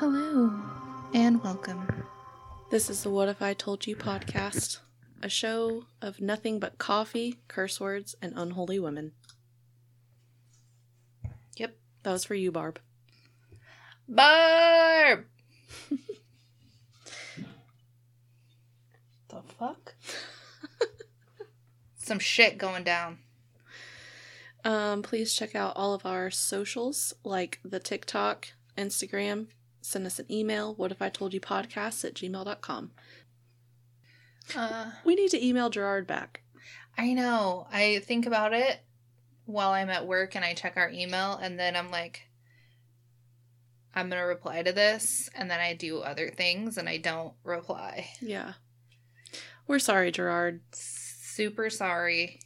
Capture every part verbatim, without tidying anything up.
Hello, and welcome. This is the What If I Told You podcast, a show of nothing but coffee, curse words, and unholy women. Yep, that was for you, Barb. Barb! The fuck? Some shit going down. Um, please check out all of our socials, like the TikTok, Instagram. Send us an email, whatifitoldyoupodcasts at gmail dot com. Uh, we need to email Gerard back. I know. I think about it while I'm at work and I check our email, and then I'm like, I'm going to reply to this, and then I do other things, and I don't reply. Yeah. We're sorry, Gerard. Super sorry.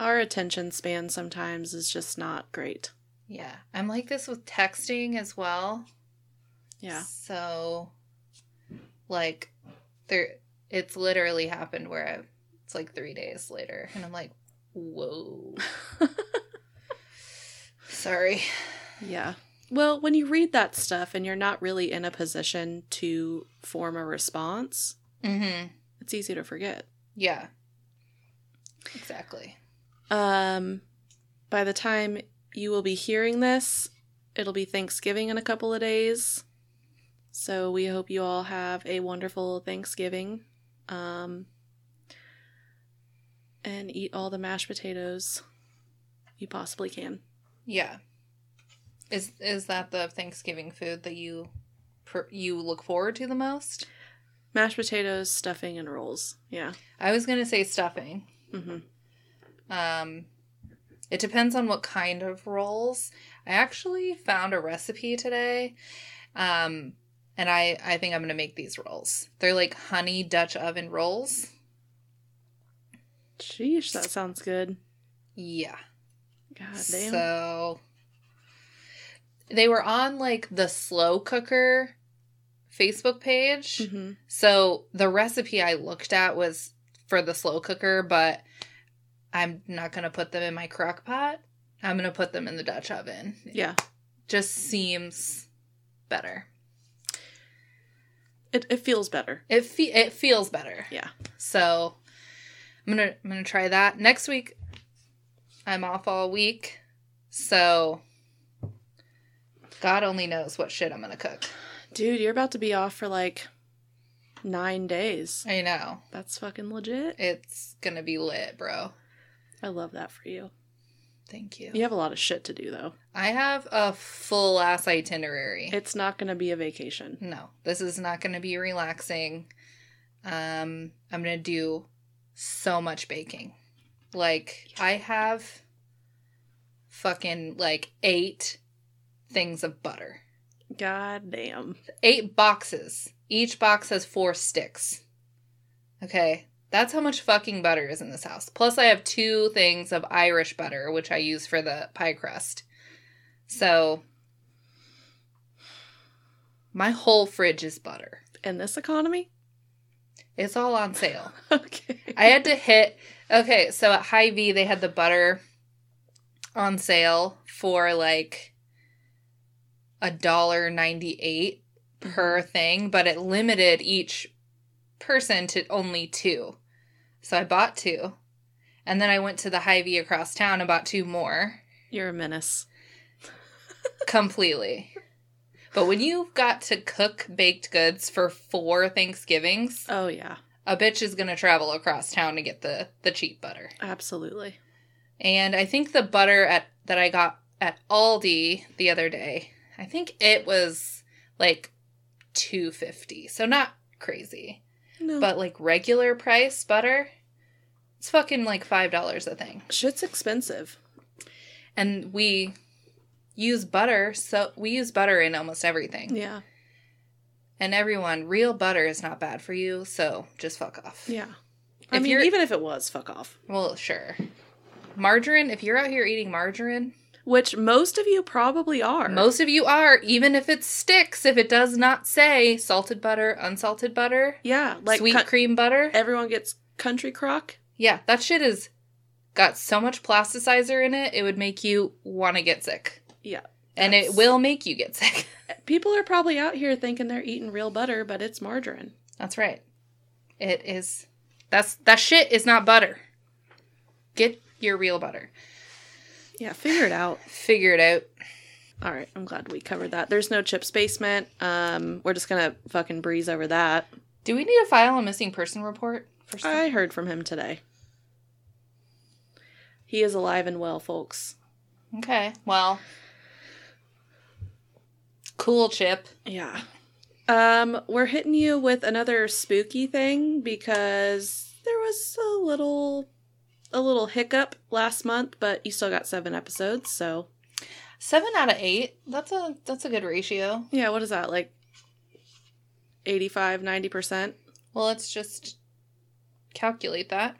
Our attention span sometimes is just not great. Yeah. I'm like this with texting as well. Yeah. So, like, there, it's literally happened where I, it's like three days later, and I'm like, whoa. Sorry. Yeah. Well, when you read that stuff and you're not really in a position to form a response, mm-hmm. It's easy to forget. Yeah. Exactly. Um, by the time you will be hearing this, it'll be Thanksgiving in a couple of days. So we hope you all have a wonderful Thanksgiving. Um, and eat all the mashed potatoes you possibly can. Yeah. Is is that the Thanksgiving food that you per, you look forward to the most? Mashed potatoes, stuffing, and rolls. Yeah. I was going to say stuffing. Mm-hmm. Um, it depends on what kind of rolls. I actually found a recipe today, um, and I, I think I'm going to make these rolls. They're like honey Dutch oven rolls. Sheesh, that sounds good. Yeah. God damn. So, they were on like the slow cooker Facebook page. Mm-hmm. So the recipe I looked at was for the slow cooker, but I'm not going to put them in my crock pot. I'm going to put them in the Dutch oven. Yeah. It just seems better. It it feels better. It fe- it feels better. Yeah. So I'm going to I'm going to try that. Next week I'm off all week. So God only knows what shit I'm going to cook. Dude, you're about to be off for like nine days. I know. That's fucking legit. It's going to be lit, bro. I love that for you. Thank you. You have a lot of shit to do, though. I have a full-ass itinerary. It's not going to be a vacation. No. This is not going to be relaxing. Um, I'm going to do so much baking. Like, I have fucking, like, eight things of butter. God damn. Eight boxes. Each box has four sticks. Okay. That's how much fucking butter is in this house. Plus, I have two things of Irish butter, which I use for the pie crust. So, my whole fridge is butter. In this economy? It's all on sale. Okay. I had to hit... Okay, so at Hy-Vee, they had the butter on sale for, like, a dollar ninety-eight per thing, but it limited each person to only two. So I bought two, and then I went to the Hy-Vee across town and bought two more. You're a menace. Completely. But when you've got to cook baked goods for four Thanksgivings, oh yeah, a bitch is gonna travel across town to get the the cheap butter. Absolutely. And I think the butter at that I got at Aldi the other day, I think it was like two fifty. So not crazy. No. But, like, regular price butter, it's fucking, like, five dollars a thing. Shit's expensive. And we use butter, so we use butter in almost everything. Yeah. And everyone, real butter is not bad for you, so just fuck off. Yeah. I if mean, you're, even if it was, fuck off. Well, sure. Margarine, if you're out here eating margarine... Which most of you probably are. Most of you are, even if it sticks, if it does not say salted butter, unsalted butter. Yeah. Like sweet cu- cream butter. Everyone gets country crock. Yeah. That shit has got so much plasticizer in it, it would make you want to get sick. Yeah. And it will make you get sick. people are probably out here thinking they're eating real butter, but it's margarine. That's right. It is. That's that shit is not butter. Get your real butter. Yeah, figure it out. Figure it out. All right, I'm glad we covered that. There's no Chip's basement. Um, we're just gonna fucking breeze over that. Do we need to file a missing person report? For some? I heard from him today. He is alive and well, folks. Okay. Well. Cool, Chip. Yeah. Um, we're hitting you with another spooky thing because there was a little, a little hiccup last month, but you still got seven episodes, so. Seven out of eight. That's a that's a good ratio. Yeah, what is that? Like eighty-five, ninety percent? Well, let's just calculate that.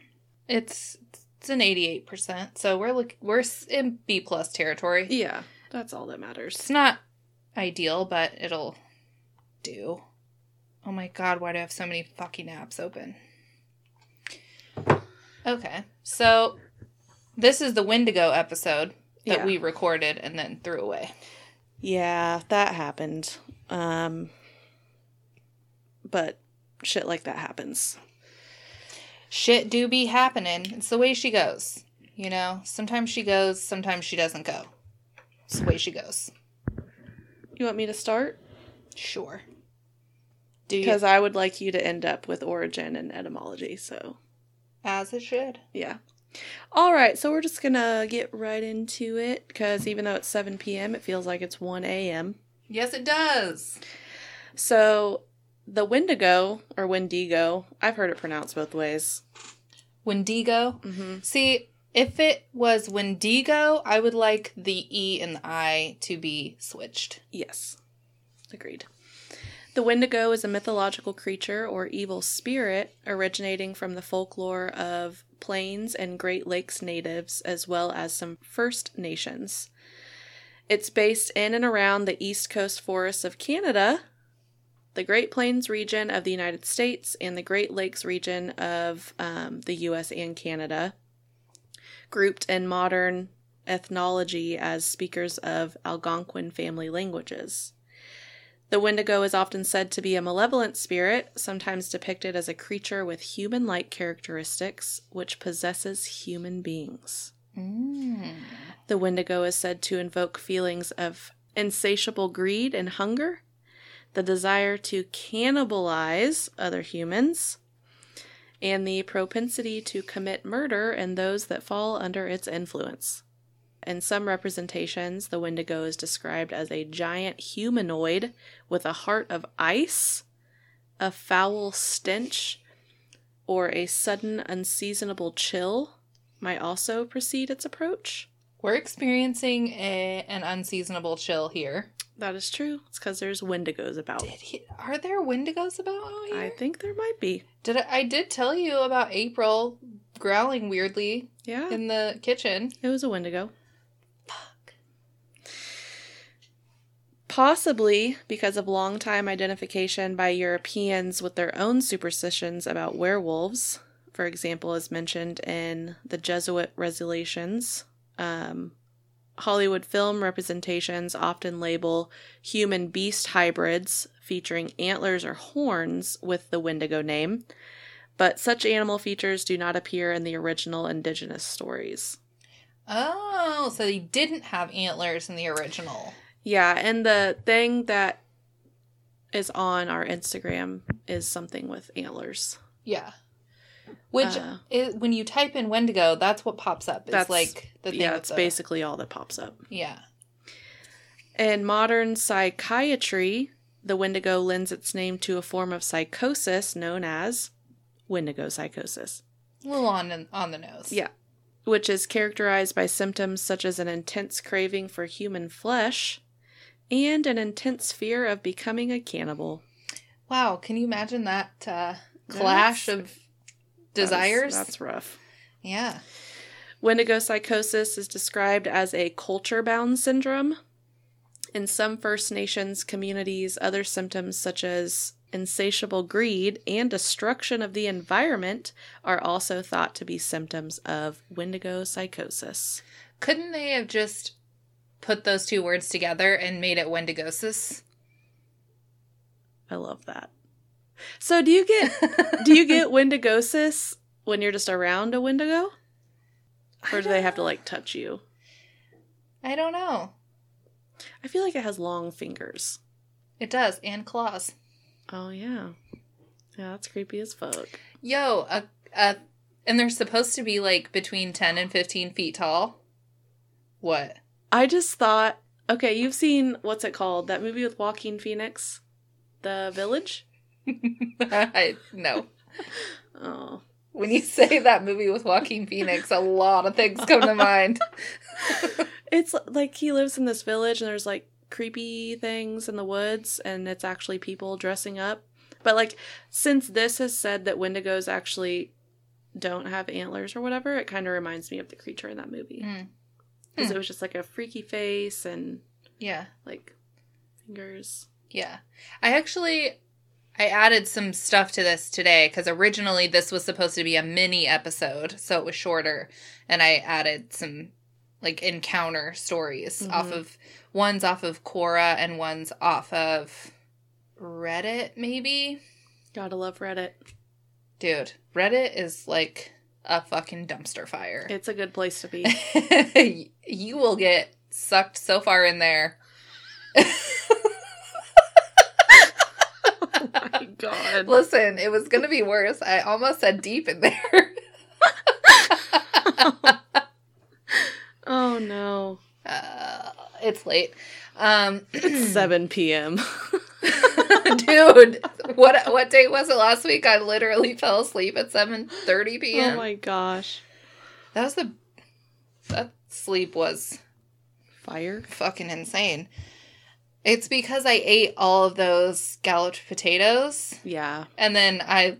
It's it's an eighty-eight percent. So we're look, we're in B plus territory. Yeah. That's all that matters. It's not ideal, but it'll do. Oh my god, why do I have so many fucking apps open? Okay. So this is the Wendigo episode. That yeah. we recorded and then threw away. Yeah, that happened. Um, but shit like that happens. Shit do be happening. It's the way she goes. You know, sometimes she goes, sometimes she doesn't go. It's the way she goes. You want me to start? Sure. Do you? Because I would like you to end up with origin and etymology, so. As it should. Yeah. All right, so we're just going to get right into it, because even though it's seven p.m., it feels like it's one a.m. Yes, it does. So, the Wendigo, or Wendigo, I've heard it pronounced both ways. Wendigo? Mm-hmm. See, if it was Wendigo, I would like the E and the I to be switched. Yes. Agreed. The Wendigo is a mythological creature or evil spirit originating from the folklore of Plains and Great Lakes natives, as well as some First Nations. It's based in and around the East Coast forests of Canada, the Great Plains region of the United States, and the Great Lakes region of um, the U S and Canada, grouped in modern ethnology as speakers of Algonquin family languages. The Wendigo is often said to be a malevolent spirit, sometimes depicted as a creature with human-like characteristics, which possesses human beings. Mm. The Wendigo is said to invoke feelings of insatiable greed and hunger, the desire to cannibalize other humans, and the propensity to commit murder in those that fall under its influence. In some representations, the Wendigo is described as a giant humanoid with a heart of ice, a foul stench, or a sudden unseasonable chill might also precede its approach. We're experiencing a, an unseasonable chill here. That is true. It's because there's Wendigos about. Did he, are there Wendigos about out here? I think there might be. Did I, I did tell you about April growling weirdly yeah. in the kitchen. It was a Wendigo. Possibly because of long-time identification by Europeans with their own superstitions about werewolves, for example, as mentioned in the Jesuit Resolutions, um, Hollywood film representations often label human-beast hybrids featuring antlers or horns with the Wendigo name, but such animal features do not appear in the original indigenous stories. Oh, so they didn't have antlers in the original. Yeah, and the thing that is on our Instagram is something with antlers. Yeah. Which, uh, is, when you type in Wendigo, that's what pops up. It's that's, like the thing. Yeah, it's the, basically all that pops up. Yeah. In modern psychiatry, the Wendigo lends its name to a form of psychosis known as Wendigo psychosis. A little on, on the nose. Yeah. Which is characterized by symptoms such as an intense craving for human flesh, and an intense fear of becoming a cannibal. Wow, can you imagine that uh, clash that's, of desires? That's, that's rough. Yeah. Wendigo psychosis is described as a culture-bound syndrome. In some First Nations communities, other symptoms such as insatiable greed and destruction of the environment are also thought to be symptoms of Wendigo psychosis. Couldn't they have just put those two words together and made it Wendigosis? I love that. So do you get do you get wendigosis when you're just around a Wendigo? Or do they have to, like, touch you? I don't know. I feel like it has long fingers. It does, and claws. Oh, yeah. Yeah, that's creepy as fuck. Yo, uh, uh, and they're supposed to be, like, between ten and fifteen feet tall. What? I just thought, okay, you've seen, what's it called? That movie with Joaquin Phoenix? The Village? I, no. Oh. When you say that movie with Joaquin Phoenix, a lot of things come to mind. It's like he lives in this village and there's like creepy things in the woods and it's actually people dressing up. But like since this has said that Wendigos actually don't have antlers or whatever, it kind of reminds me of the creature in that movie. Because mm. mm. it was just like a freaky face and yeah, like fingers. Yeah. I actually... I added some stuff to this today because originally this was supposed to be a mini episode, so it was shorter. And I added some, like, encounter stories mm-hmm. off of, one's off of Quora and one's off of Reddit, maybe? Gotta love Reddit. Dude, Reddit is like a fucking dumpster fire. It's a good place to be. You will get sucked so far in there. God. Listen, it was going to be worse. I almost said deep in there. Oh, no. Uh, it's late. Um, it's seven p.m. Dude, what what day was it last week? I literally fell asleep at seven thirty p.m. Oh, my gosh. That was the... That sleep was... Fire? Fucking insane. It's because I ate all of those scalloped potatoes. Yeah. And then I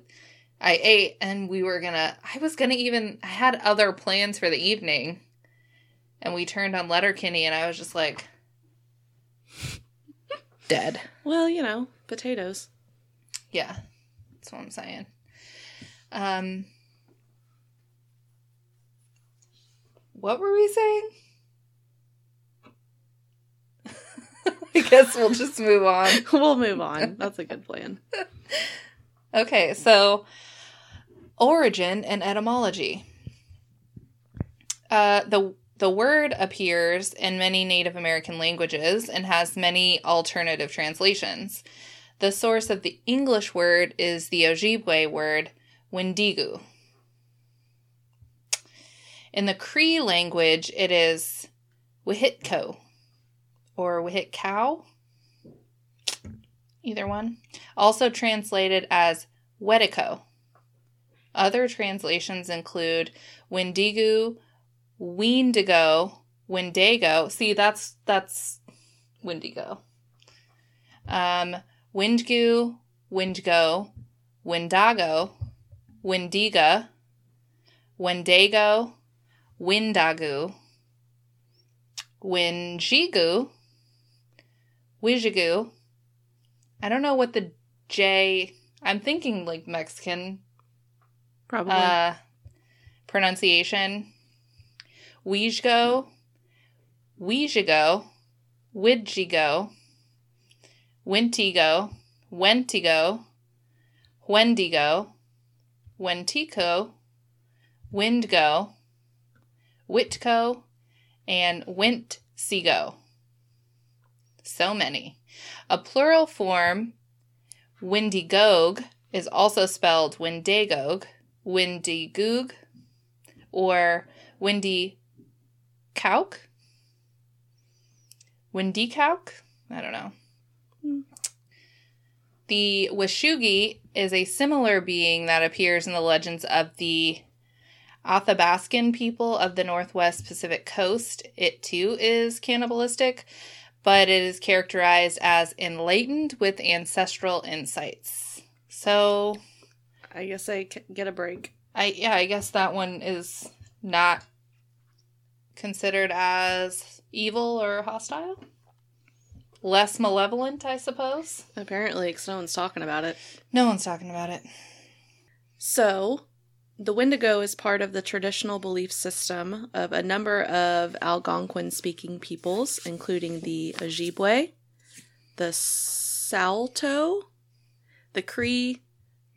I ate and we were going to, I was going to even, I had other plans for the evening. And we turned on Letterkenny and I was just like, dead. Well, you know, potatoes. Yeah. That's what I'm saying. Um, what were we saying? I guess we'll just move on. We'll move on. That's a good plan. Okay, so origin and etymology. Uh, the the word appears in many Native American languages and has many alternative translations. The source of the English word is the Ojibwe word Wendigu. In the Cree language, it is Wihitko. Or Wihitkow, either one. Also translated as Wendigo. Other translations include Wendigu, Wendigo, Wendigo. See, that's that's Wendigo. Um, Wendigu, Wendigo, Wendago, Wendiga, Wendigo, Wendagu, Wenjigu. Wishigu. I don't know what the J... I'm thinking, like, Mexican... Probably. Uh, pronunciation. Wijgo. Wijigo. Widjigo. Wintigo. Wentigo. Wendigo. Wentico. Windgo. Witco. And Wintsigo. So many. A plural form, Wendigogue, is also spelled Wendigogue, Wendigoog, or Wendikauk, Wendikauk. I don't know. Mm. The Washugi is a similar being that appears in the legends of the Athabaskan people of the Northwest Pacific Coast. It too is cannibalistic, but it is characterized as enlightened with ancestral insights. So... I guess I get a break. I Yeah, I guess that one is not considered as evil or hostile. Less malevolent, I suppose. Apparently, because no one's talking about it. No one's talking about it. So, the Wendigo is part of the traditional belief system of a number of Algonquin-speaking peoples, including the Ojibwe, the Saulteaux, the Cree,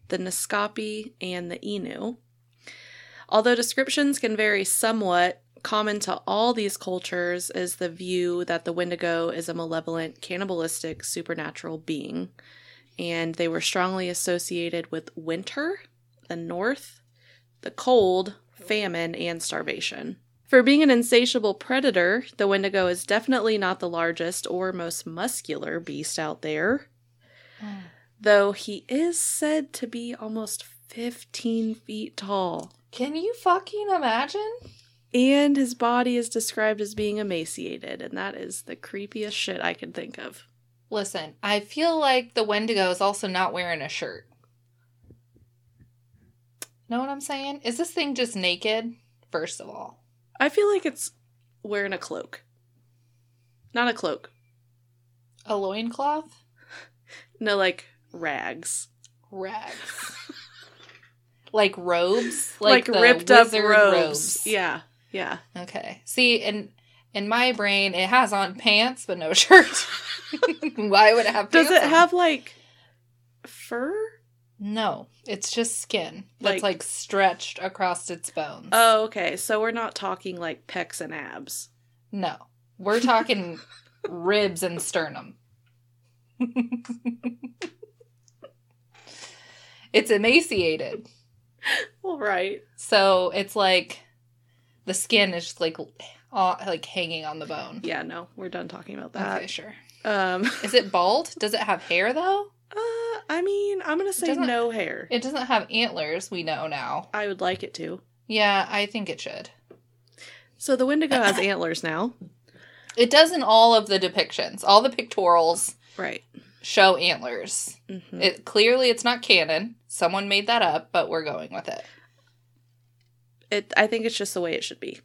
the Naskapi, and the Innu. Although descriptions can vary somewhat, common to all these cultures is the view that the Wendigo is a malevolent, cannibalistic, supernatural being. And they were strongly associated with winter, the north, the cold, famine, and starvation. For being an insatiable predator, the Wendigo is definitely not the largest or most muscular beast out there, mm. though he is said to be almost fifteen feet tall. Can you fucking imagine? And his body is described as being emaciated, and that is the creepiest shit I can think of. Listen, I feel like the Wendigo is also not wearing a shirt. Know what I'm saying? Is this thing just naked, first of all? I feel like it's wearing a cloak. Not a cloak. A loincloth? No, like rags. Rags. Like robes? Like, like ripped up robes. robes. Yeah, yeah. Okay. See, in, in my brain, it has on pants, but no shirt. Why would it have pants Does it on? Have, like, fur? No, it's just skin that's, like, like, stretched across its bones. Oh, okay. So we're not talking, like, pecs and abs. No. We're talking ribs and sternum. It's emaciated. Well, right. So it's, like, the skin is just, like, all, like, hanging on the bone. Yeah, no. We're done talking about that. Okay, sure. Um, Is it bald? Does it have hair, though? Uh, I mean, I'm going to say no hair. It doesn't have antlers, we know now. I would like it to. Yeah, I think it should. So the Wendigo has antlers now. It does in all of the depictions. All the pictorials right. show antlers. Mm-hmm. It, clearly, it's not canon. Someone made that up, but we're going with it. It. I think it's just the way it should be.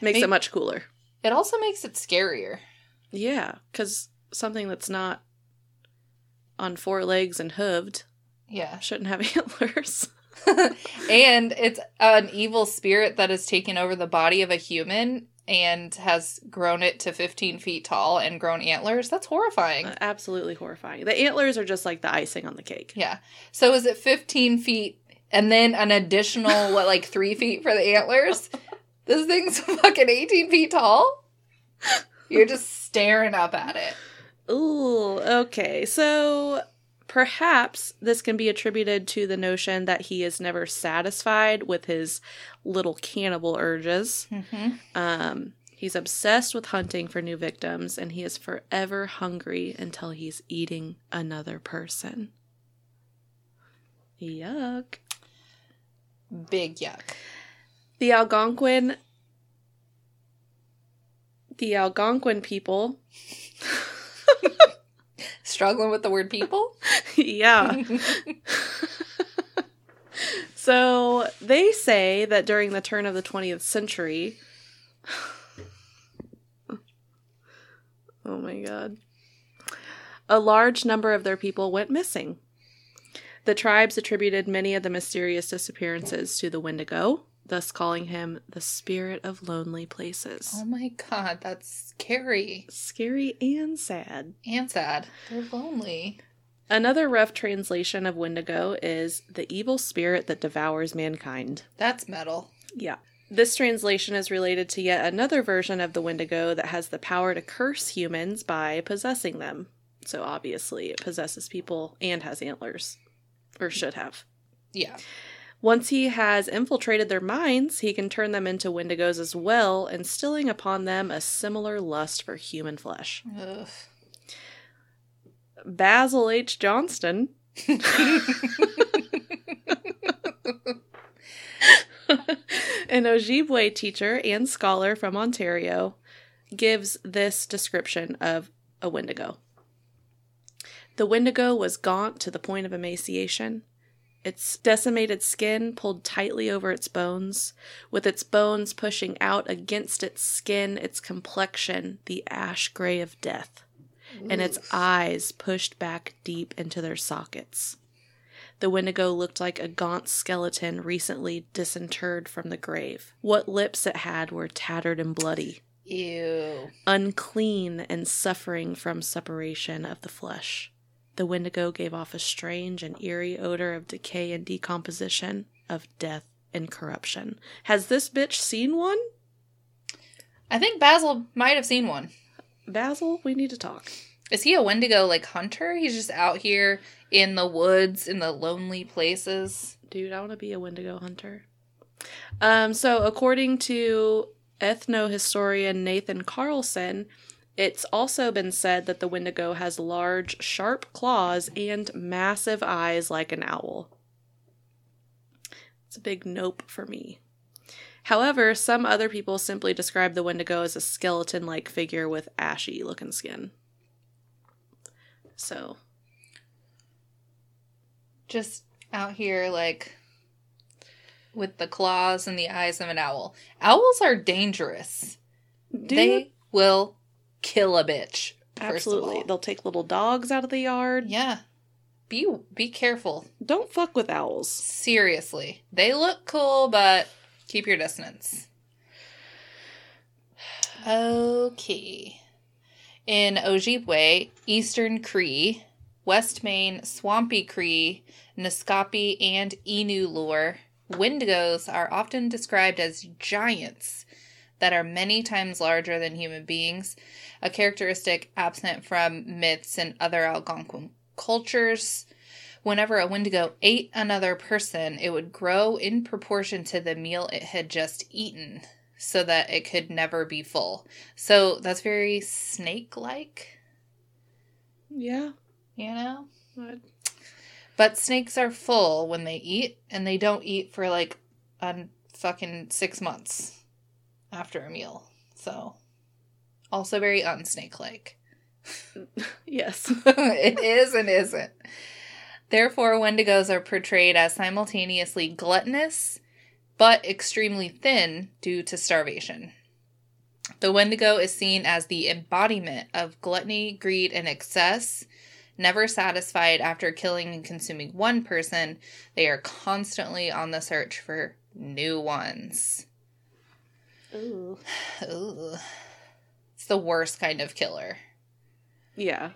Makes Maybe, it much cooler. It also makes it scarier. Yeah, because something that's not on four legs and hooved. Yeah. Shouldn't have antlers. And it's an evil spirit that has taken over the body of a human and has grown it to fifteen feet tall and grown antlers. That's horrifying. Uh, absolutely horrifying. The antlers are just like the icing on the cake. Yeah. So is it fifteen feet and then an additional, what, like three feet for the antlers? This thing's fucking eighteen feet tall? You're just staring up at it. Ooh, okay. So perhaps this can be attributed to the notion that he is never satisfied with his little cannibal urges. Mm-hmm. Um, he's obsessed with hunting for new victims, and he is forever hungry until he's eating another person. Yuck. Big yuck. The Algonquin... The Algonquin people... Struggling with the word people? Yeah. So they say that during the turn of the twentieth century... Oh my god. A large number of their people went missing. The tribes attributed many of the mysterious disappearances to the Wendigo, thus calling him the spirit of lonely places. Oh my god, that's scary. Scary and sad. And sad. They're lonely. Another rough translation of Wendigo is the evil spirit that devours mankind. That's metal. Yeah. This translation is related to yet another version of the Wendigo that has the power to curse humans by possessing them. So obviously it possesses people and has antlers. Or should have. Yeah. Once he has infiltrated their minds, he can turn them into Wendigos as well, instilling upon them a similar lust for human flesh. Ugh. Basil H. Johnston. An Ojibwe teacher and scholar from Ontario gives this description of a Wendigo. The Wendigo was gaunt to the point of emaciation. Its decimated skin pulled tightly over its bones, with its bones pushing out against its skin, its complexion, the ash gray of death, Oof. And its eyes pushed back deep into their sockets. The Wendigo looked like a gaunt skeleton recently disinterred from the grave. What lips it had were tattered and bloody. Ew. Unclean and suffering from separation of the flesh. The Wendigo gave off a strange and eerie odor of decay and decomposition, of death and corruption. Has this bitch seen one? I think Basil might have seen one. Basil, we need to talk. Is he a Wendigo, like, hunter? He's just out here in the woods, in the lonely places. Dude, I want to be a Wendigo hunter. Um, so, according to ethnohistorian Nathan Carlson, it's also been said that the Wendigo has large, sharp claws and massive eyes like an owl. It's a big nope for me. However, some other people simply describe the Wendigo as a skeleton-like figure with ashy-looking skin. So. Just out here, like, with the claws and the eyes of an owl. Owls are dangerous. Dude. They will kill a bitch. Absolutely. They'll take little dogs out of the yard. Yeah. Be be careful. Don't fuck with owls. Seriously. They look cool, but keep your distance. Okay. In Ojibwe, Eastern Cree, West Main, Swampy Cree, Naskapi, and Innu lore, Wendigos are often described as giants that are many times larger than human beings, a characteristic absent from myths and other Algonquin cultures. Whenever a Wendigo ate another person, it would grow in proportion to the meal it had just eaten, so that it could never be full. So that's very snake-like. Yeah. You know? What? But snakes are full when they eat, and they don't eat for, like, un- fucking six months after a meal. So, also very unsnake-like. Yes. It is and isn't. Therefore, Wendigos are portrayed as simultaneously gluttonous, but extremely thin due to starvation. The Wendigo is seen as the embodiment of gluttony, greed, and excess. Never satisfied after killing and consuming one person, they are constantly on the search for new ones. Ooh. Ooh. It's the worst kind of killer. Yeah.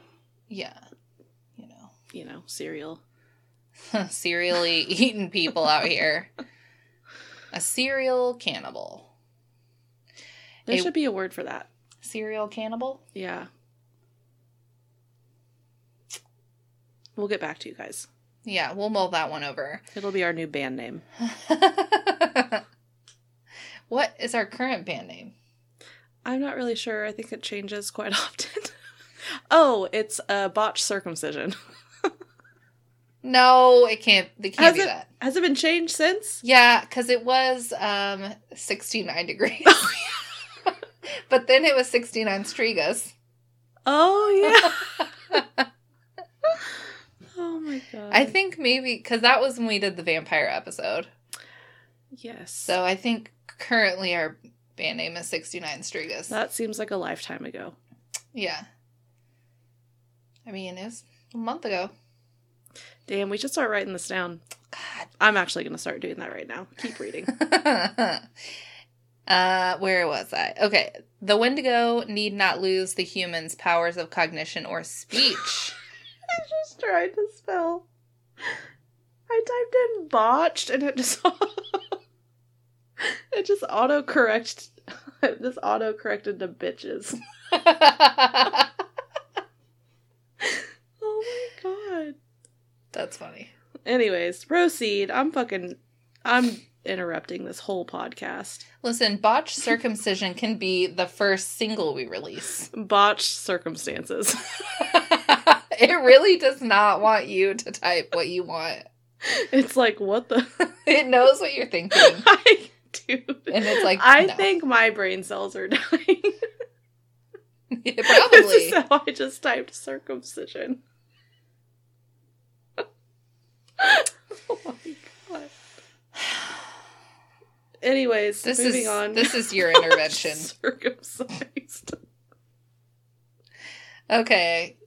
Yeah. You know. You know, cereal. Serially eating people out here. A serial cannibal. There a, should be a word for that. Serial cannibal? Yeah. We'll get back to you guys. Yeah, we'll mull that one over. It'll be our new band name. What is our current band name? I'm not really sure. I think it changes quite often. Oh, it's uh, Botched Circumcision. No, it can't. They can't has do it, that. Has it been changed since? Yeah, because it was um, sixty-nine degrees. Oh, yeah. But then it was sixty-nine strigas. Oh, yeah. Oh, my God. I think maybe, because that was when we did the vampire episode. Yes. So I think currently our band name is sixty-nine strigas. That seems like a lifetime ago. Yeah. I mean, it was a month ago. Damn, we should start writing this down. God. I'm actually going to start doing that right now. Keep reading. uh, where was I? Okay. The Wendigo need not lose the human's powers of cognition or speech. I just tried to spell. I typed in botched and it just it just auto corrected it just auto corrected to bitches. Oh my God. That's funny. Anyways, proceed. I'm fucking I'm interrupting this whole podcast. Listen, Botched Circumcision can be the first single we release. Botched Circumstances. It really does not want you to type what you want. It's like, what the? It knows what you're thinking. I do. And it's like, I no. think my brain cells are dying. Yeah, probably. So I just typed circumcision. Oh my God. Anyways, this moving is, on. This is your intervention. Circumcised. Okay.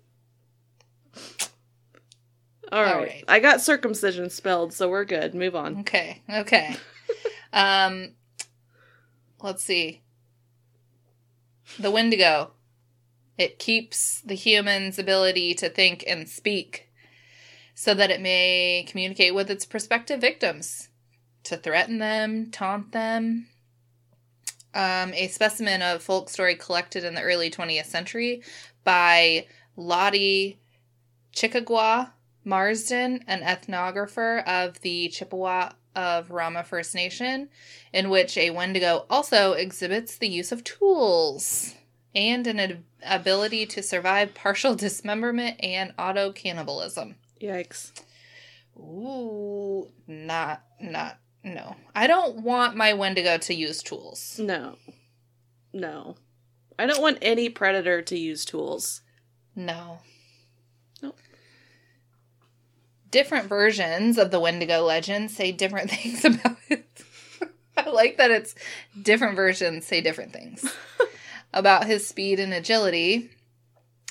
All right. All right. I got circumcision spelled, so we're good. Move on. Okay. Okay. um, let's see. The Wendigo It keeps the human's ability to think and speak so that it may communicate with its prospective victims, to threaten them, taunt them. Um, a specimen of folk story collected in the early twentieth century by Lottie Chickagua Marsden, an ethnographer of the Chippewa of Rama First Nation, in which a Wendigo also exhibits the use of tools and an ability to survive partial dismemberment and auto-cannibalism. Yikes. Ooh, not, not, no. I don't want my Wendigo to use tools. No. No. I don't want any predator to use tools. No. Nope. Different versions of the Wendigo legend say different things about it. I like that it's different versions say different things about his speed and agility.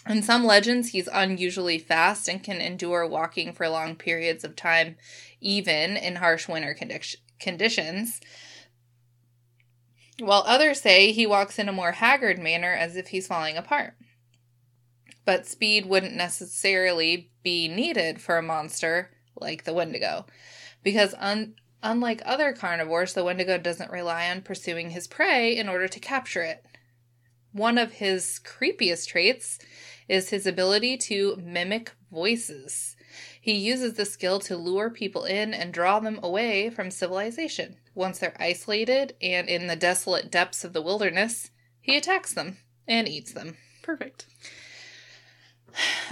In some legends, he's unusually fast and can endure walking for long periods of time, even in harsh winter condi- conditions. While others say he walks in a more haggard manner, as if he's falling apart. But speed wouldn't necessarily be needed for a monster like the Wendigo, because un- unlike other carnivores, the Wendigo doesn't rely on pursuing his prey in order to capture it. One of his creepiest traits is his ability to mimic voices. He uses the skill to lure people in and draw them away from civilization. Once they're isolated and in the desolate depths of the wilderness, he attacks them and eats them. Perfect.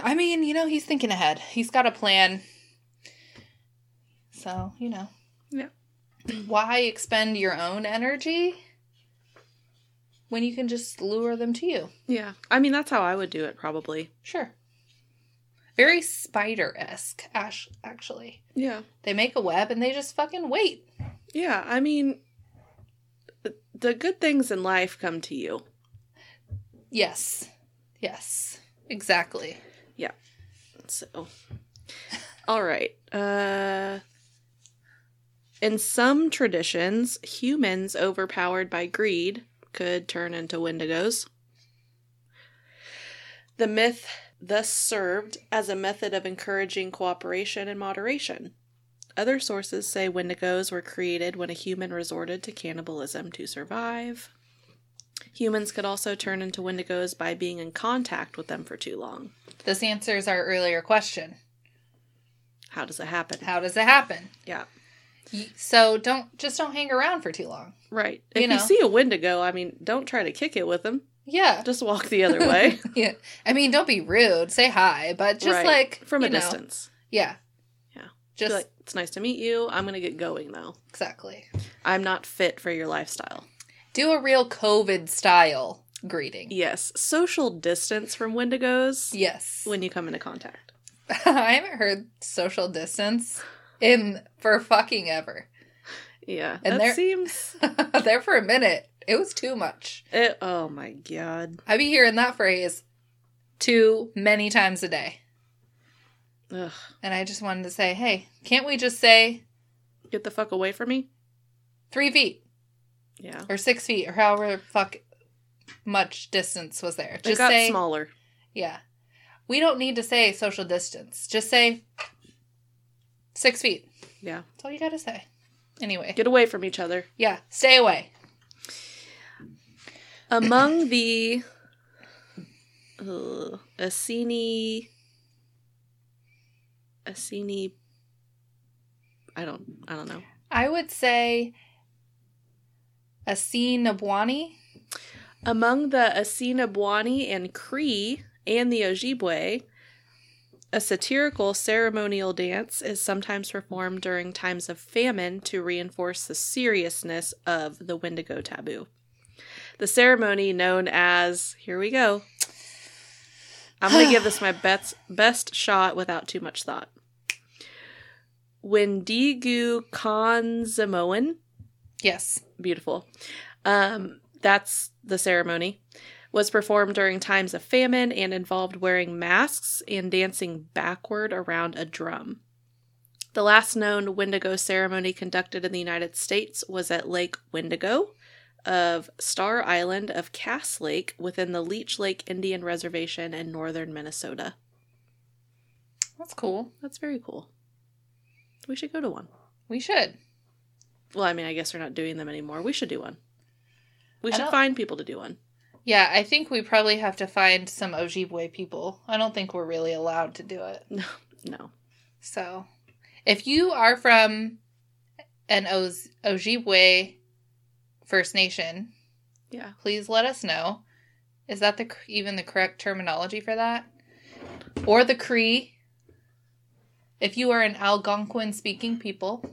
I mean, you know, he's thinking ahead. He's got a plan. So, you know. Yeah. Why expend your own energy when you can just lure them to you? Yeah. I mean, that's how I would do it, probably. Sure. Very spider-esque, actually. Yeah. They make a web and they just fucking wait. Yeah. I mean, the good things in life come to you. Yes. Yes. Exactly. Yeah. So, all right. Uh, in some traditions, humans overpowered by greed could turn into Wendigos. The myth thus served as a method of encouraging cooperation and moderation. Other sources say Wendigos were created when a human resorted to cannibalism to survive. Humans could also turn into Wendigos by being in contact with them for too long. This answers our earlier question. How does it happen? How does it happen? Yeah. So don't just don't hang around for too long. Right. If you, know? you see a Wendigo, I mean, don't try to kick it with them. Yeah. Just walk the other way. Yeah. I mean, don't be rude. Say hi, but just right. like from a know. distance. Yeah. Yeah. Just like, it's nice to meet you. I'm gonna get going though. Exactly. I'm not fit for your lifestyle. Do a real COVID-style greeting. Yes. Social distance from Wendigos. Yes. When you come into contact. I haven't heard social distance in for fucking ever. Yeah. And that seems... there for a minute. It was too much. It, oh my God. I be hearing that phrase too many times a day. Ugh. And I just wanted to say, hey, can't we just say... Get the fuck away from me? Three feet. Yeah. Or six feet, or however fuck much distance was there. Just it got say, smaller. Yeah. We don't need to say social distance. Just say six feet. Yeah. That's all you gotta say. Anyway. Get away from each other. Yeah. Stay away. Among the uh, Assini... Assini... I don't... I don't know. I would say... Assiniboine? Among the Assiniboine and Cree and the Ojibwe, a satirical ceremonial dance is sometimes performed during times of famine to reinforce the seriousness of the Wendigo taboo. The ceremony known as, here we go, I'm going to give this my best, best shot without too much thought. Wendigu Kanzamoan. Yes. Beautiful. Um, that's the ceremony. Was performed during times of famine and involved wearing masks and dancing backward around a drum. The last known Wendigo ceremony conducted in the United States was at Lake Wendigo, of Star Island of Cass Lake within the Leech Lake Indian Reservation in northern Minnesota. That's cool. That's very cool. We should go to one. We should. Well, I mean, I guess they're not doing them anymore. We should do one. We should find people to do one. Yeah, I think we probably have to find some Ojibwe people. I don't think we're really allowed to do it. No. No. So, if you are from an Oz- Ojibwe First Nation, yeah, please let us know. Is that the even the correct terminology for that? Or the Cree? If you are an Algonquin-speaking people,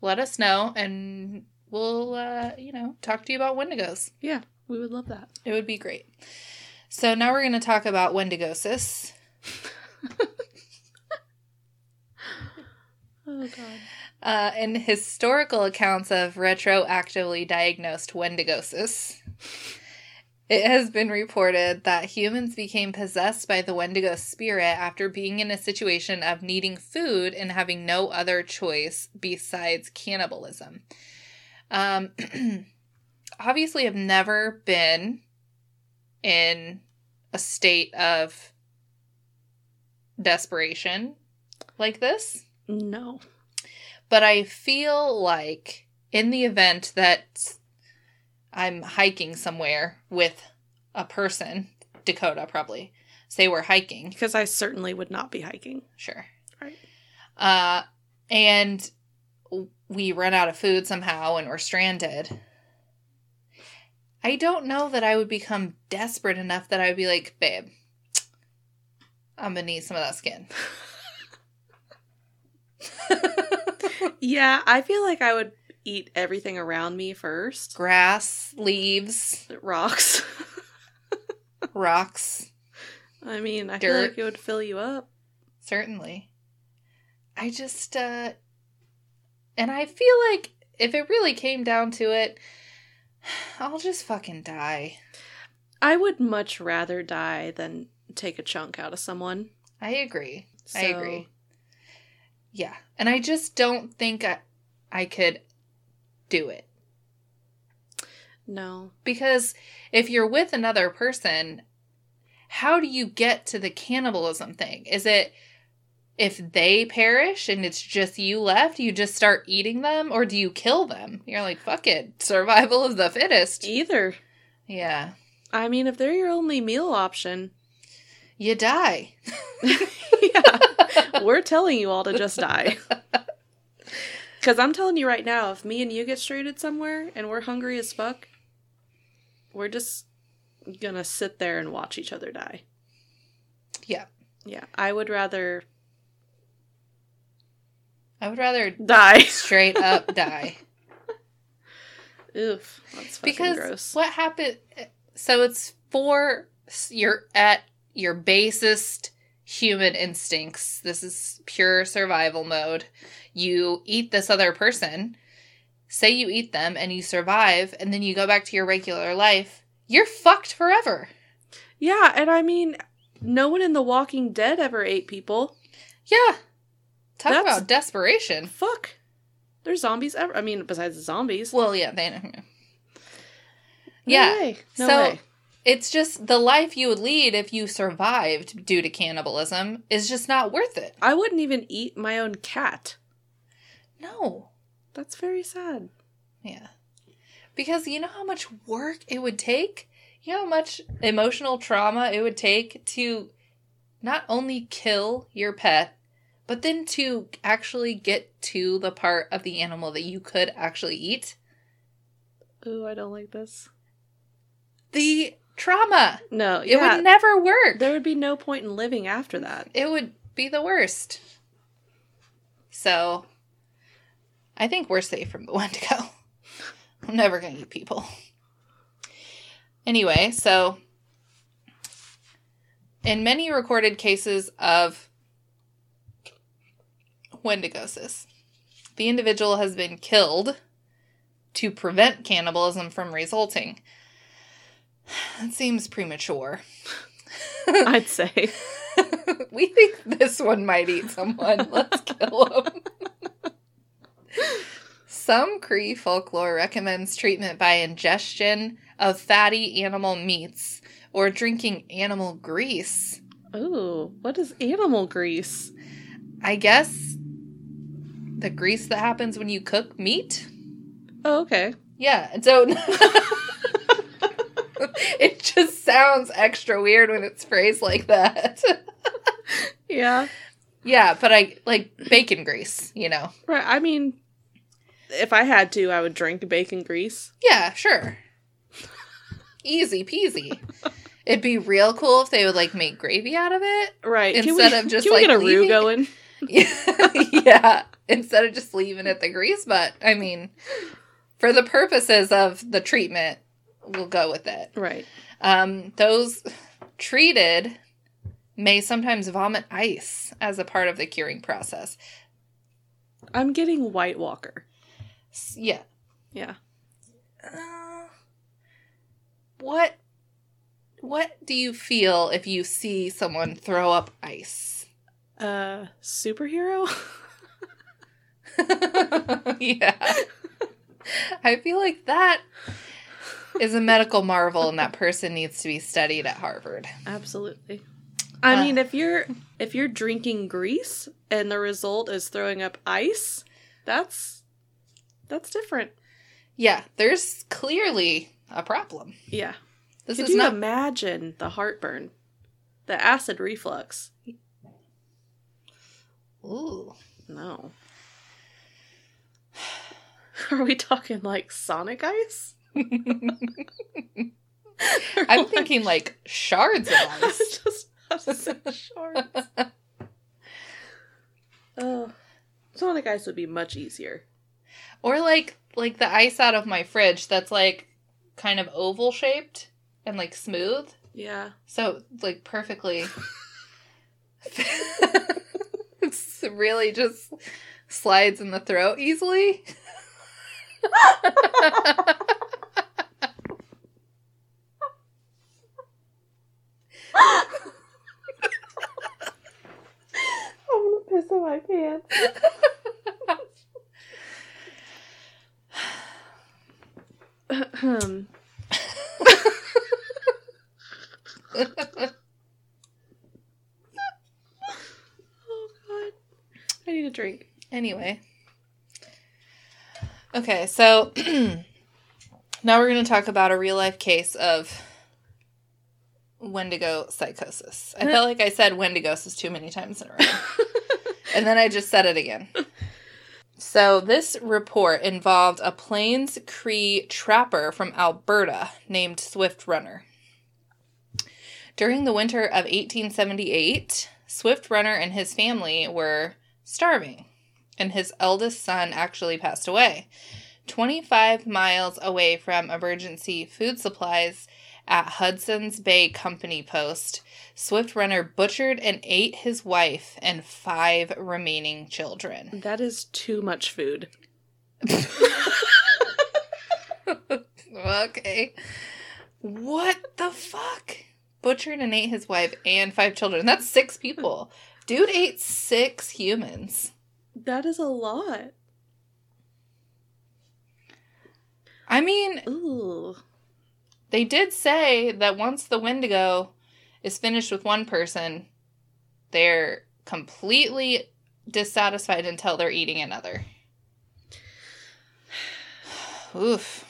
let us know, and we'll, uh, you know, talk to you about Wendigos. Yeah, we would love that. It would be great. So now we're going to talk about Wendigosis. Oh, God. Uh, and historical accounts of retroactively diagnosed Wendigosis. It has been reported that humans became possessed by the Wendigo spirit after being in a situation of needing food and having no other choice besides cannibalism. Um, obviously, I've never been in a state of desperation like this. No. But I feel like in the event that I'm hiking somewhere with a person, Dakota probably, say we're hiking. Because I certainly would not be hiking. Sure. Right. Uh, and we run out of food somehow and we're stranded. I don't know that I would become desperate enough that I would be like, babe, I'm going to need some of that skin. Yeah, I feel like I would eat everything around me first. Grass, leaves, rocks. Rocks. I mean, I Dirt. feel like it would fill you up. Certainly. I just, uh, and I feel like if it really came down to it, I'll just fucking die. I would much rather die than take a chunk out of someone. I agree. So. I agree. Yeah. And I just don't think I, I could do it. No. Because if you're with another person, how do you get to the cannibalism thing? Is it if they perish and it's just you left, you just start eating them? Or do you kill them? You're like, fuck it. Survival of the fittest. Either. Yeah. I mean, if they're your only meal option. You die. Yeah. We're telling you all to just die. Because I'm telling you right now, if me and you get stranded somewhere and we're hungry as fuck, we're just going to sit there and watch each other die. Yeah. Yeah. I would rather... I would rather... Die. Straight up die. Oof. That's fucking because gross. Because what happened... So it's for... You're at your basest... human instincts. This is pure survival mode. You eat this other person, say you eat them and you survive, and then you go back to your regular life, you're fucked forever. Yeah, and I mean, no one in The Walking Dead ever ate people. Yeah. Talk That's about desperation. Fuck. There's zombies ever. I mean, besides the zombies. Well, yeah, they know. No yeah. Way. No so, way. It's just the life you would lead if you survived due to cannibalism is just not worth it. I wouldn't even eat my own cat. No. That's very sad. Yeah. Because you know how much work it would take? You know how much emotional trauma it would take to not only kill your pet, but then to actually get to the part of the animal that you could actually eat? Ooh, I don't like this. The... trauma. No, yeah. It would never work. There would be no point in living after that. It would be the worst. So, I think we're safe from the Wendigo. I'm never going to eat people. Anyway, so, in many recorded cases of Wendigosis, the individual has been killed to prevent cannibalism from resulting. That seems premature. I'd say. We think this one might eat someone. Let's kill him. Some Cree folklore recommends treatment by ingestion of fatty animal meats or drinking animal grease. Ooh, what is animal grease? I guess the grease that happens when you cook meat. Oh, okay. Yeah, and so it just sounds extra weird when it's phrased like that. Yeah. Yeah, but I, like, bacon grease, you know. Right, I mean, if I had to, I would drink bacon grease. Yeah, sure. Easy peasy. It'd be real cool if they would, like, make gravy out of it. Right. Instead we, of just, can like, we get a roux going? Yeah. Instead of just leaving it the grease, but, I mean, for the purposes of the treatment, we'll go with it. Right. Um, those treated may sometimes vomit ice as a part of the curing process. I'm getting White Walker. Yeah. Yeah. Uh, what what do you feel if you see someone throw up ice? Uh, superhero? Yeah. I feel like that is a medical marvel and that person needs to be studied at Harvard. Absolutely. I uh, mean, if you're if you're drinking grease and the result is throwing up ice, that's that's different. Yeah, there's clearly a problem. Yeah. This Could is you not- imagine the heartburn, the acid reflux? Ooh, no. Are we talking like Sonic ice? I'm thinking like shards of ice. Just shards. Oh, Sonic ice would be much easier. Or like like the ice out of my fridge that's like kind of oval shaped and like smooth. Yeah. So like perfectly. It's really just slides in the throat easily. I'm gonna piss on my pants. Um. Oh God, I need a drink. Anyway. Okay, so now we're going to talk about a real-life case of Wendigo psychosis. I felt like I said Wendigosis too many times in a row. And then I just said it again. So this report involved a Plains Cree trapper from Alberta named Swift Runner. During the winter of eighteen seventy-eight, Swift Runner and his family were starving. And his eldest son actually passed away, twenty-five miles away from emergency food supplies at Hudson's Bay Company post. Swift Runner butchered and ate his wife and five remaining children. That is too much food. Okay. What the fuck? Butchered and ate his wife and five children. That's six people. Dude ate six humans. That is a lot. I mean, ooh. They did say that once the Wendigo is finished with one person, they're completely dissatisfied until they're eating another. Oof.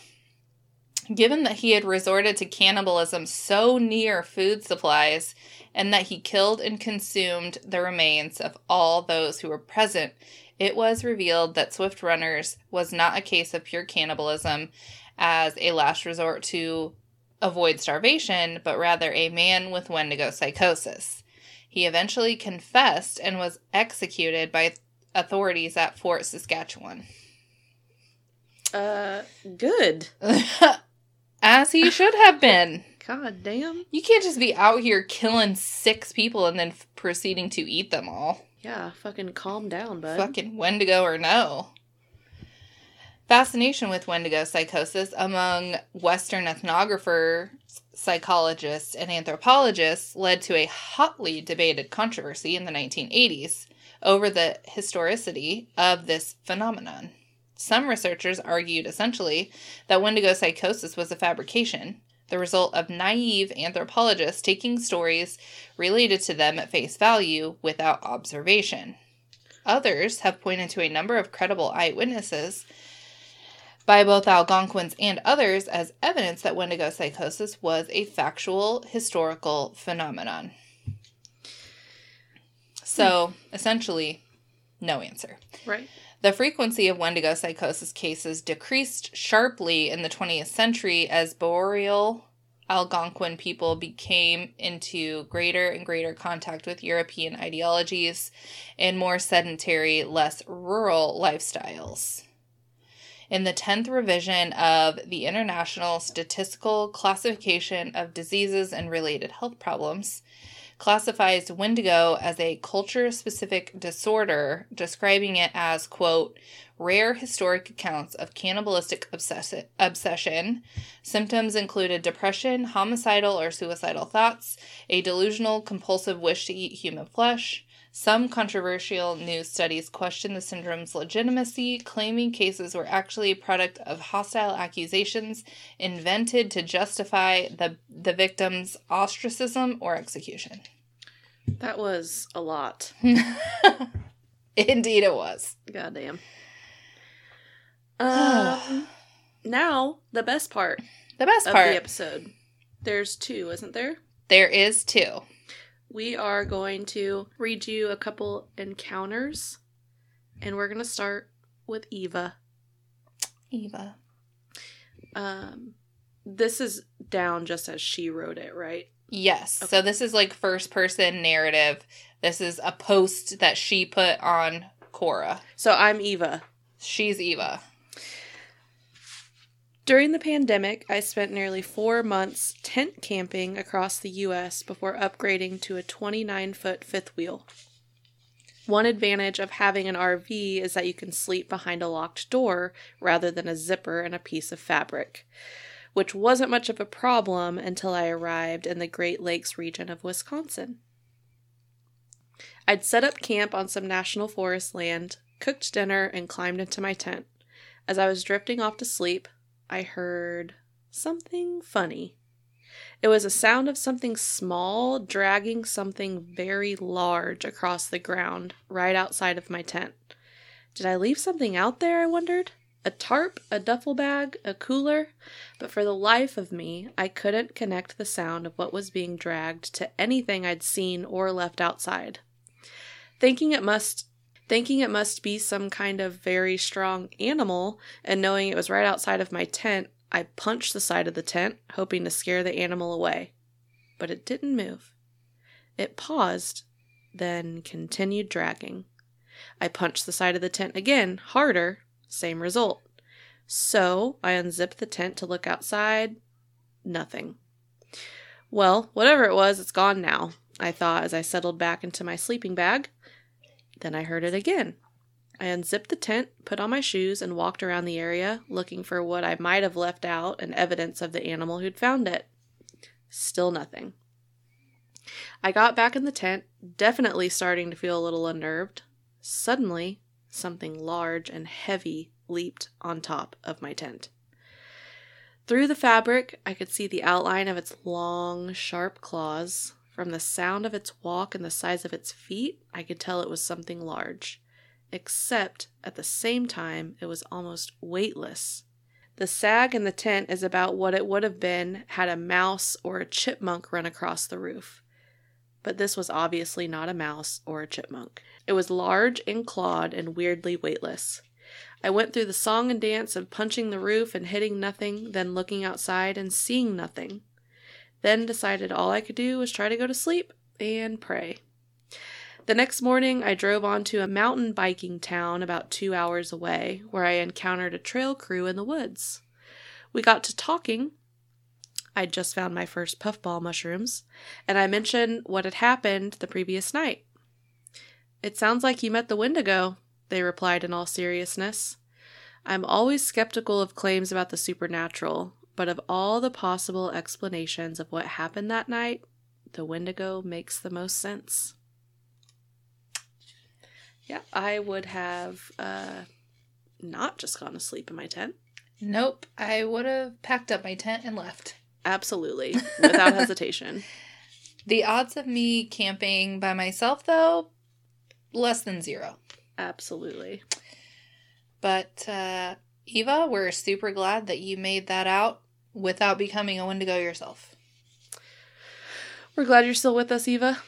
Given that he had resorted to cannibalism so near food supplies and that he killed and consumed the remains of all those who were present, it was revealed that Swift Runner's was not a case of pure cannibalism as a last resort to avoid starvation, but rather a man with Wendigo psychosis. He eventually confessed and was executed by authorities at Fort Saskatchewan. Uh, good. As he should have been. God damn. You can't just be out here killing six people and then f- proceeding to eat them all. Yeah, fucking calm down, bud. Fucking Wendigo or no. Fascination with Wendigo psychosis among Western ethnographers, psychologists, and anthropologists led to a hotly debated controversy in the nineteen eighties over the historicity of this phenomenon. Some researchers argued, essentially, that Wendigo psychosis was a fabrication, the result of naive anthropologists taking stories related to them at face value without observation. Others have pointed to a number of credible eyewitnesses by both Algonquins and others as evidence that Wendigo psychosis was a factual, historical phenomenon. So, essentially, no answer. Right. The frequency of Wendigo psychosis cases decreased sharply in the twentieth century as boreal Algonquin people became into greater and greater contact with European ideologies and more sedentary, less rural lifestyles. In the tenth revision of the International Statistical Classification of Diseases and Related Health Problems, classifies Wendigo as a culture-specific disorder, describing it as, quote, rare historic accounts of cannibalistic obsess- obsession. Symptoms included depression, homicidal or suicidal thoughts, a delusional compulsive wish to eat human flesh. Some controversial new studies question the syndrome's legitimacy, claiming cases were actually a product of hostile accusations invented to justify the the victim's ostracism or execution. That was a lot. Indeed it was. Goddamn. Um, now, the best part. The best of part. Of the episode. There's two, isn't there? There is two. We are going to read you a couple encounters, and we're going to start with Eva. Eva. Um, this is down just as she wrote it, right? Yes. Okay. So this is like first-person narrative. This is a post that she put on Quora. So I'm Eva. She's Eva. During the pandemic, I spent nearly four months tent camping across the U S before upgrading to a twenty-nine foot fifth wheel. One advantage of having an R V is that you can sleep behind a locked door rather than a zipper and a piece of fabric, which wasn't much of a problem until I arrived in the Great Lakes region of Wisconsin. I'd set up camp on some national forest land, cooked dinner, and climbed into my tent. As I was drifting off to sleep, I heard something funny. It was a sound of something small dragging something very large across the ground right outside of my tent. Did I leave something out there, I wondered? A tarp, a duffel bag, a cooler? But for the life of me, I couldn't connect the sound of what was being dragged to anything I'd seen or left outside. Thinking it must Thinking it must be some kind of very strong animal, and knowing it was right outside of my tent, I punched the side of the tent, hoping to scare the animal away. But it didn't move. It paused, then continued dragging. I punched the side of the tent again, harder, same result. So I unzipped the tent to look outside. Nothing. Well, whatever it was, it's gone now, I thought as I settled back into my sleeping bag. Then I heard it again. I unzipped the tent, put on my shoes, and walked around the area, looking for what I might have left out and evidence of the animal who'd found it. Still nothing. I got back in the tent, definitely starting to feel a little unnerved. Suddenly, something large and heavy leaped on top of my tent. Through the fabric, I could see the outline of its long, sharp claws. From the sound of its walk and the size of its feet, I could tell it was something large, except at the same time it was almost weightless. The sag in the tent is about what it would have been had a mouse or a chipmunk run across the roof. But this was obviously not a mouse or a chipmunk. It was large and clawed and weirdly weightless. I went through the song and dance of punching the roof and hitting nothing, then looking outside and seeing nothing. Then decided all I could do was try to go to sleep and pray. The next morning, I drove on to a mountain biking town about two hours away, where I encountered a trail crew in the woods. We got to talking. I'd just found my first puffball mushrooms, and I mentioned what had happened the previous night. "It sounds like you met the Wendigo," they replied in all seriousness. I'm always skeptical of claims about the supernatural, but of all the possible explanations of what happened that night, the Wendigo makes the most sense. Yeah, I would have uh, not just gone to sleep in my tent. Nope. I would have packed up my tent and left. Absolutely. Without hesitation. The odds of me camping by myself, though, less than zero. Absolutely. But, uh, Eva, we're super glad that you made that out without becoming a Wendigo yourself. We're glad you're still with us, Eva.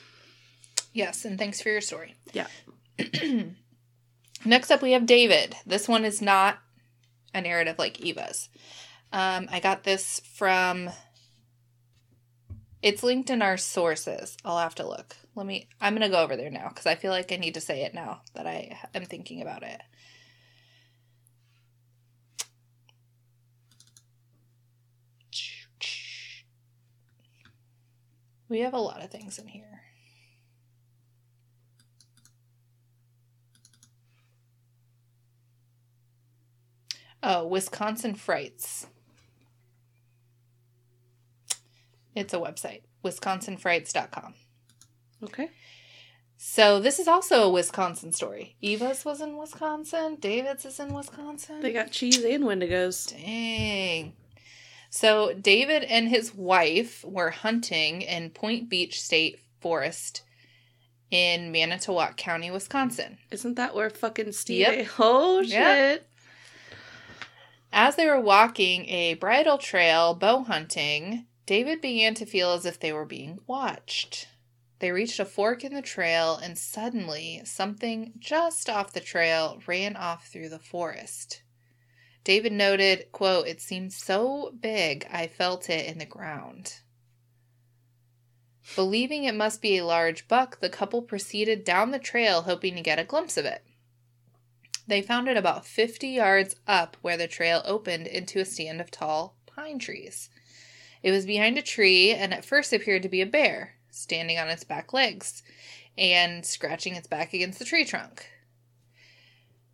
Yes, and thanks for your story. Yeah. Next up, we have David. This one is not a narrative like Eva's. Um, I got this from... It's linked in our sources. I'll have to look. Let me... I'm going to go over there now, because I feel like I need to say it now that I am thinking about it. We have a lot of things in here. Oh, Wisconsin Frights. It's a website, wisconsin frights dot com. Okay. So this is also a Wisconsin story. Eva's was in Wisconsin. David's is in Wisconsin. They got cheese and Wendigos. Dang. So David and his wife were hunting in Point Beach State Forest in Manitowoc County, Wisconsin. Isn't that where fucking Steve... Yep. Oh, shit. Yep. As they were walking a bridle trail bow hunting, David began to feel as if they were being watched. They reached a fork in the trail, and suddenly something just off the trail ran off through the forest. David noted, quote, "It seemed so big, I felt it in the ground." Believing it must be a large buck, the couple proceeded down the trail, hoping to get a glimpse of it. They found it about fifty yards up where the trail opened into a stand of tall pine trees. It was behind a tree and at first appeared to be a bear, standing on its back legs and scratching its back against the tree trunk.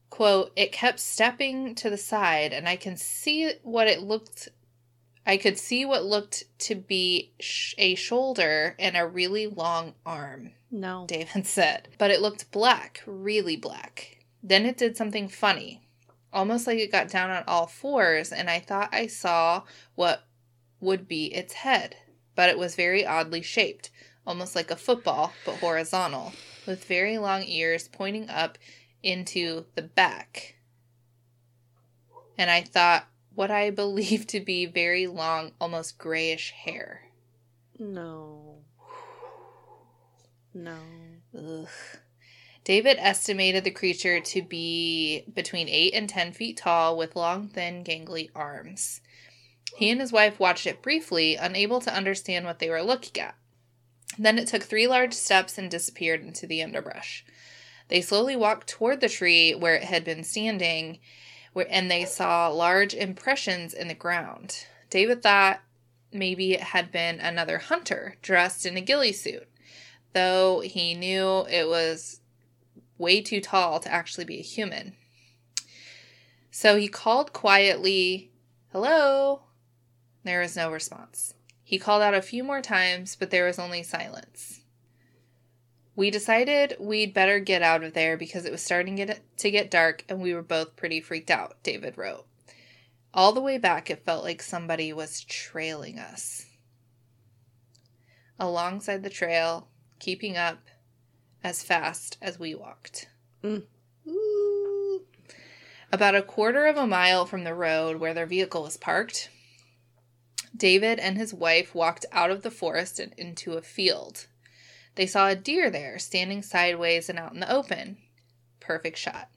Quote, "It kept stepping to the side, and I can see what it looked, I could see what looked to be sh- a shoulder and a really long arm." No. David said. "But it looked black, really black. Then it did something funny, almost like it got down on all fours, and I thought I saw what would be its head, but it was very oddly shaped, almost like a football, but horizontal, with very long ears pointing up into the back. And I thought what I believed to be very long, almost grayish hair." No. No. Ugh. David estimated the creature to be between eight and ten feet tall, with long, thin, gangly arms. He and his wife watched it briefly, unable to understand what they were looking at. Then it took three large steps and disappeared into the underbrush. They slowly walked toward the tree where it had been standing, and they saw large impressions in the ground. David thought maybe it had been another hunter dressed in a ghillie suit, though he knew it was way too tall to actually be a human. So he called quietly, "Hello?" There was no response. He called out a few more times, but there was only silence. "We decided we'd better get out of there because it was starting get, to get dark and we were both pretty freaked out," David wrote. "All the way back, it felt like somebody was trailing us. Alongside the trail, keeping up as fast as we walked." Mm. Ooh. About a quarter of a mile from the road where their vehicle was parked, David and his wife walked out of the forest and into a field. They saw a deer there, standing sideways and out in the open. Perfect shot.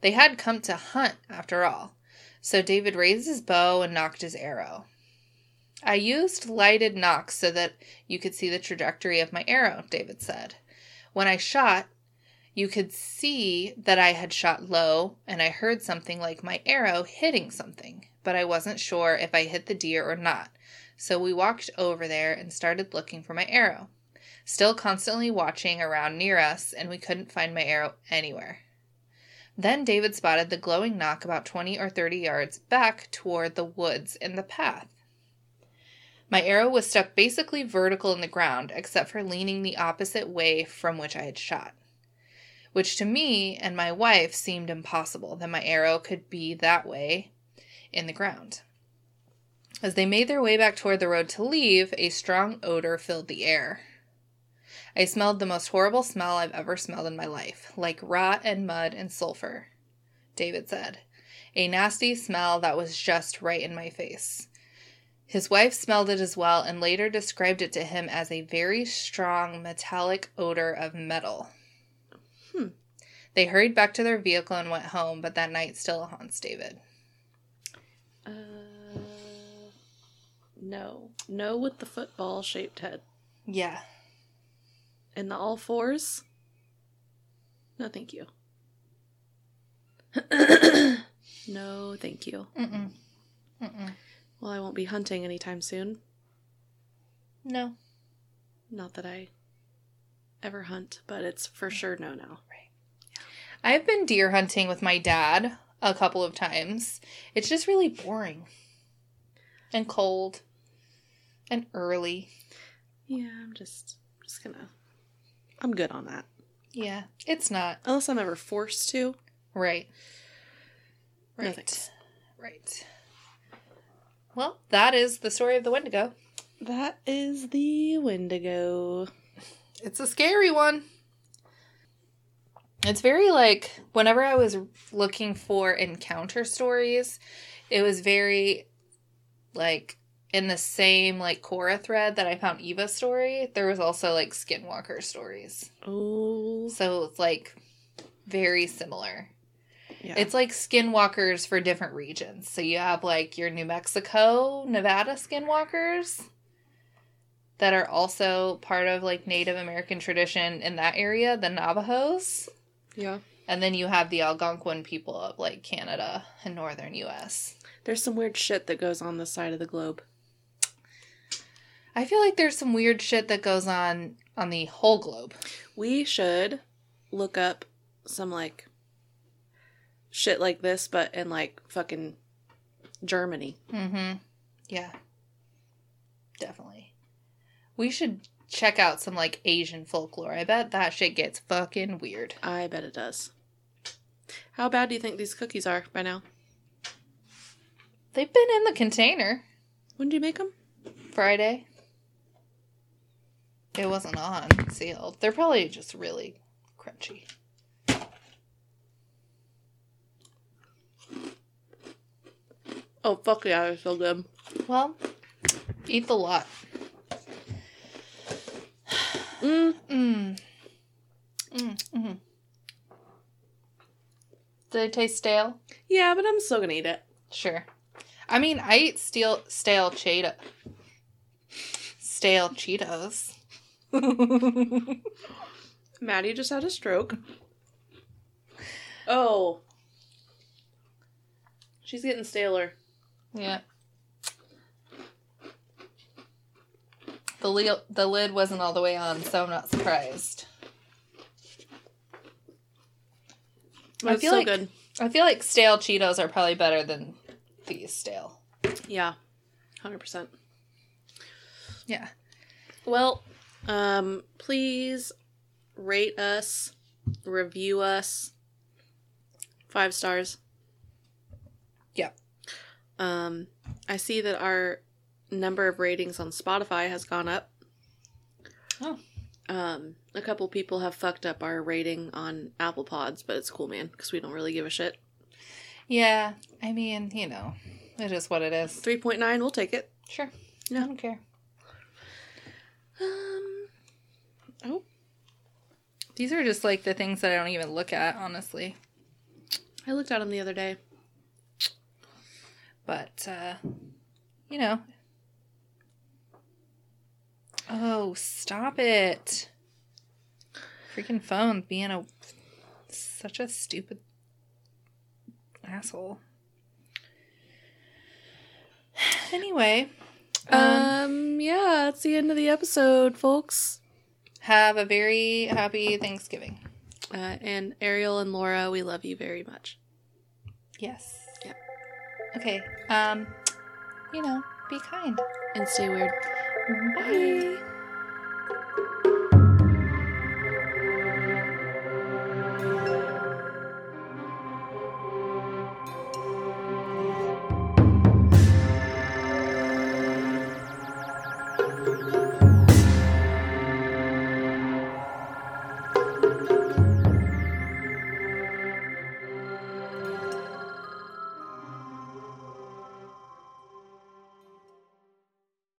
They had come to hunt, after all. So David raised his bow and knocked his arrow. "I used lighted knocks so that you could see the trajectory of my arrow," David said. "When I shot, you could see that I had shot low, and I heard something like my arrow hitting something, but I wasn't sure if I hit the deer or not, so we walked over there and started looking for my arrow, still constantly watching around near us, and we couldn't find my arrow anywhere. Then David spotted the glowing knock about twenty or thirty yards back toward the woods and the path. My arrow was stuck basically vertical in the ground, except for leaning the opposite way from which I had shot. which to me and my wife seemed impossible that my arrow could be that way in the ground. As they made their way back toward the road to leave, a strong odor filled the air. I smelled the most horrible smell I've ever smelled in my life, like rot and mud and sulfur, David said. A nasty smell that was just right in my face. His wife smelled it as well and later described it to him as a very strong metallic odor of metal. Hmm. They hurried back to their vehicle and went home, but that night still haunts David. Uh, no. No with the football-shaped head. Yeah. And the all fours? No, thank you. No, thank you. Mm-mm. Mm-mm. Well, I won't be hunting anytime soon. No. Not that I ever hunt, but it's for sure no now. Right. Yeah. I've been deer hunting with my dad a couple of times. It's just really boring. And cold. And early. Yeah, I'm just, just gonna... I'm good on that. Yeah, it's not. Unless I'm ever forced to. Right. Right. No thanks. Right. Well, that is the story of the Wendigo. That is the Wendigo. It's a scary one. It's very, like, whenever I was looking for encounter stories, it was very, like, in the same, like, Cora thread that I found Eva's story, there was also, like, Skinwalker stories. Oh. So it's, like, very similar. Yeah. It's like skinwalkers for different regions. So you have like your New Mexico, Nevada skinwalkers that are also part of like Native American tradition in that area, the Navajos. Yeah. And then you have the Algonquin people of like Canada and northern U S. There's some weird shit that goes on this side of the globe. I feel like there's some weird shit that goes on on the whole globe. We should look up some like... shit like this, but in, like, fucking Germany. Mm-hmm. Yeah. Definitely. We should check out some, like, Asian folklore. I bet that shit gets fucking weird. I bet it does. How bad do you think these cookies are by now? They've been in the container. When did you make them? Friday. It wasn't on sealed. They're probably just really crunchy. Oh, fuck yeah, they're so good. Well, eat the lot. Mm. Mm. Mm. Mm-hmm. Did it taste stale? Yeah, but I'm still gonna eat it. Sure. I mean, I eat stale, stale cheetah. Stale Cheetos. Maddie just had a stroke. Oh. She's getting staler. Yeah. The, li- the lid wasn't all the way on, so I'm not surprised. But I feel so like, good. I feel like stale Cheetos are probably better than these stale. Yeah. one hundred percent. Yeah. Well, um, please rate us, review us. Five stars. Yeah. Um, I see that our number of ratings on Spotify has gone up. Oh. Um, a couple people have fucked up our rating on Apple Pods, but it's cool, man, because we don't really give a shit. Yeah. I mean, you know, it is what it is. three point nine, we'll take it. Sure. No. I don't care. Um, oh. These are just, like, the things that I don't even look at, honestly. I looked at them the other day. But, uh, you know. Oh, stop it. Freaking phone being a such a stupid asshole. Anyway. Um, um, yeah, it's the end of the episode, folks. Have a very happy Thanksgiving. Uh, and Ariel and Laura, we love you very much. Yes. Okay, um, you know, be kind. And stay weird. Bye. Bye.